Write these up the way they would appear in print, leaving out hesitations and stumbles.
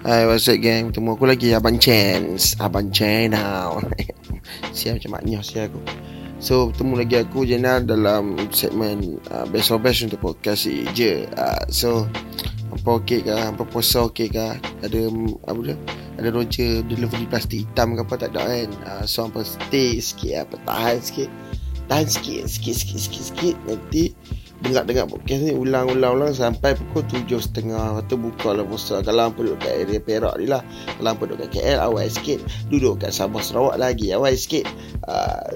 Hai, what's up gang? Temu aku lagi, Abang Channel. Siap macam maknya aku. So, bertemu lagi aku Jenal dalam segmen Best of Best untuk podcast je. So, hampa okey ke? Hampa puasa okey ke? Ada apa dia? Ada roja delivery plastik hitam ke apa tak ada kan? So, hampa stay sikit apa? Tahan sikit. Nanti dengar podcast ni ulang sampai pukul 7.30 tu buka lah puasa. Kalau hampa duduk kat area Perak ni lah, kalau hampa duduk kat KL awal sikit, duduk kat Sabah Sarawak lagi awal sikit.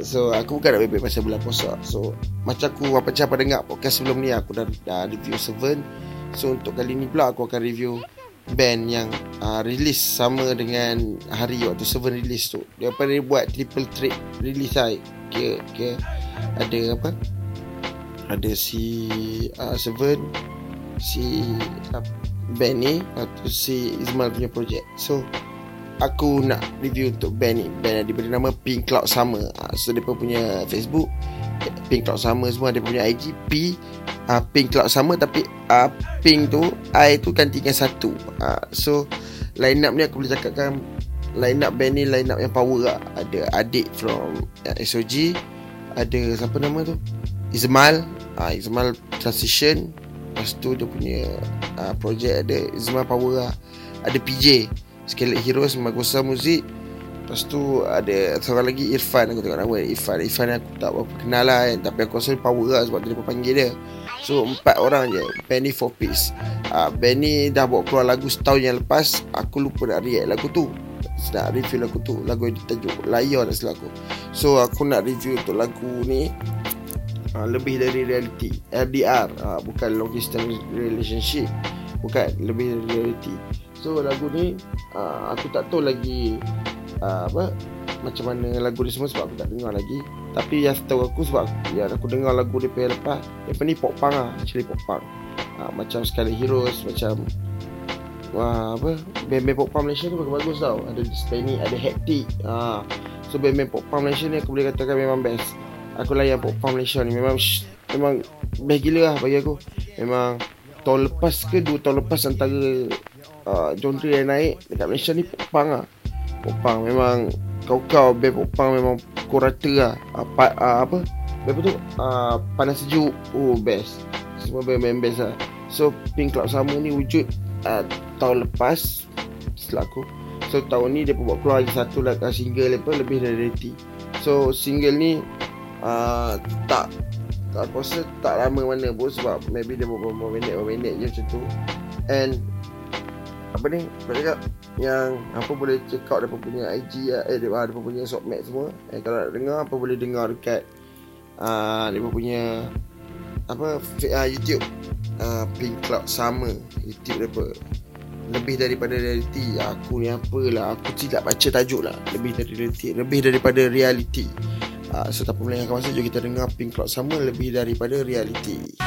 So aku bukan nak bebek pasal bulan puasa. So macam aku apa-apa dengar podcast sebelum ni, aku dah review Seven. So untuk kali ni pula aku akan review band yang release sama dengan hari waktu Seven release tu. Dia apa dia buat triple trip release lah. Okay. Ada apa? Ada si Seven, si Benny, atau si Ismail punya projek. So aku nak review untuk band ni. Band yang diberi nama Pink Cloud Summer. So dia punya Facebook Pink Cloud Summer semua. Dia punya IG Pink Cloud Summer. Tapi Pink tu I tu gantikan satu. So line up ni aku boleh cakapkan line up band ni line up yang power lah. Ada Hadid from SOG. Ada siapa nama tu, Ismail Transition. Lepas tu dia punya projek ada Ismail Power lah. Ada PJ Skelet Heroes, Magosa Music. Lepas tu ada seorang lagi Irfan, aku tengok nama Irfan aku tak berapa kenal lah kan. Tapi aku rasa power lah sebab dia panggil dia. So 4 orang je Benny 4 piece. Benny dah buat keluar lagu setahun yang lepas. Aku lupa nak react lagu tu, nak review lagu tu. Lagu yang ditajuk Layar tak silap aku. So aku nak review untuk lagu ni. Lebih dari reality LDR, bukan long distance relationship, bukan, lebih dari reality. So lagu ni aku tak tahu lagi apa macam mana lagu ni semua sebab aku tak dengar lagi. Tapi yang tahu aku sebab aku dengar lagu dia lepas ni pop punk lah, actually pop punk. Macam Scarlet Heroes, macam apa band-band pop punk Malaysia tu bagus tau. Ada The Spanish, ada Hadid. So band-band pop punk Malaysia ni aku boleh katakan memang best. Aku layan pop punk Malaysia ni memang best gila lah bagi aku. Memang tahun lepas ke 2 tahun lepas antara genre yang naik dekat Malaysia ni pop punk lah. Pop punk memang kau band pop punk memang pukul rata lah. Apa band tu Panas Sejuk. Oh best. Semua band best lah. So Pink Cloud Summer ni wujud tahun lepas setelah aku. So tahun ni dia buat keluar lagi satu lah single lepas Lebih dari Reality. So single ni tak rasa tak lama mana pun sebab maybe dia beberapa minit je macam tu. And apa ni nak cakap yang apa boleh check out depa punya IG depa punya submit semua. Kalau nak dengar apa boleh dengar dekat depa punya apa YouTube Pink Cloud Summer YouTube depa. Lebih daripada reality. Aku ni apalah, aku silap baca tajuk lah. Lebih daripada reality. So tak perlu melengahkan masa, jom kita dengar Pink Cloud Summer Lebih daripada Reality.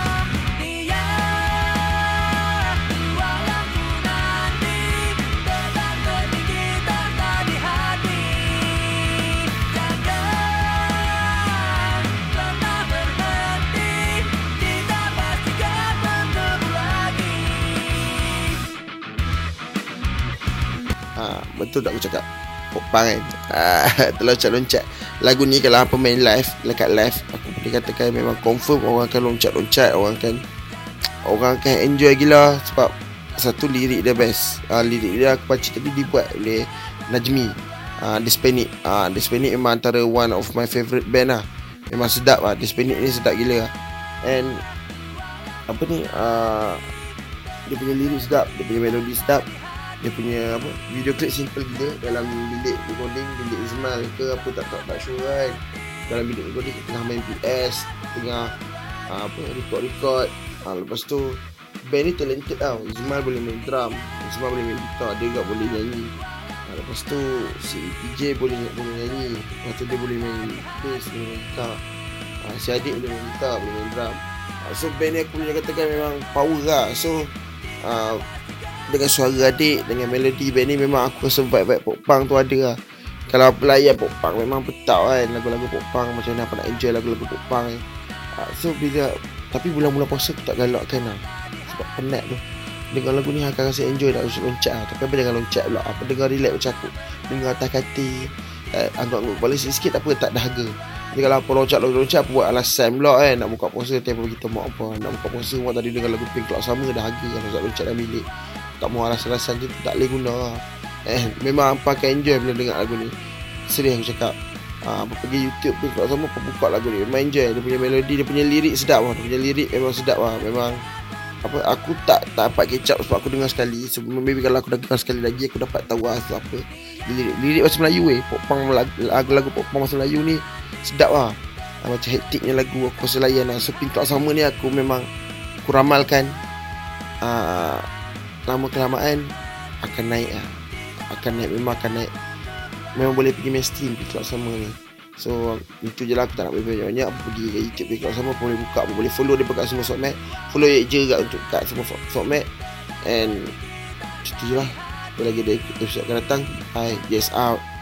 Betul tak aku cakap? Popang kan. Terloncat-loncat. Lagu ni kalau apa main live, dekat live aku boleh katakan memang confirm orang akan loncat-loncat, orang akan enjoy gila sebab satu lirik dia best. Lirik dia aku baca tadi dibuat oleh Najmi. The Spanish. The Spanish memang antara one of my favourite band lah. Memang sedap lah. The Spanish ni sedap gila lah. And apa ni dia punya lirik sedap, dia punya melodi sedap. Dia punya apa video clip simple gila dalam bilik recording, bilik Ismail ke apa tak sure kan. Dalam bilik recording tengah main PS, tengah apa record. Lepas tu band ni talented tau. Ismail boleh main drum, Ismail boleh main gitar, dia juga boleh nyanyi. Lepas tu si TJ boleh nyanyi, lepas tu dia boleh main bass, boleh main gitar. Si Hadid boleh main gitar, boleh main drum. So band ni aku boleh katakan memang power lah. So dengan suara adik, dengan melodi band ni memang aku rasa vibe-vibe pop punk tu ada lah. Kalau pelayan pop punk memang petau kan lagu-lagu pop punk, macam mana aku nak enjoy lagu-lagu pop punk kan. So bila tapi bulan-bulan puasa aku tak galakkan lah sebab penat tu. dengar lagu ni akan rasa enjoy nak loncat lah. Tapi apa jangan loncat pula, apa dengar relax macam aku, dengar atas kati, anggap-anggap kepala sikit-sikit tak apa, tak dahaga. Jadi kalau apa loncat-loncat apa buat alasan pula kan, nak buka puasa. Tiap kita mak apa nak buka puasa, mak tadi dengar lagu Pink Cloud Summer, dahaga kan, loncat-loncat dalam bilik. Tak mahu alasan-alasan tu tak boleh guna lah. Memang apa akan enjoy bila dengar lagu ni. Serius aku cakap. Apa pergi YouTube pun kalau sama apa buka lagu ni, memang enjoy. Dia punya melodi, dia punya lirik sedap lah. Dia punya lirik memang sedap lah. Memang apa, aku tak dapat catch up sebab aku dengar sekali. Sebelum maybe kalau aku dah dengar sekali lagi, aku dapat tahu asal apa lirik bahasa Melayu popang, lagu popang bahasa Melayu ni sedap lah. Macam hektiknya lagu aku rasa layan lah. So Pink Cloud Summer ni aku memang aku ramalkan lama kelamaan akan naik lah. Akan naik, memang akan naik. Memang boleh pergi mainstream Pink Cloud Summer ni. So itu je lah, aku tak nak banyak-banyak. Aku pergi kat YouTube Pink Cloud Summer, aku boleh buka, aku boleh follow dia kat semua sokmat. Follow je kat semua sokmat. And macam tu je lah. Lagi ada episode akan datang. Hi, yes out.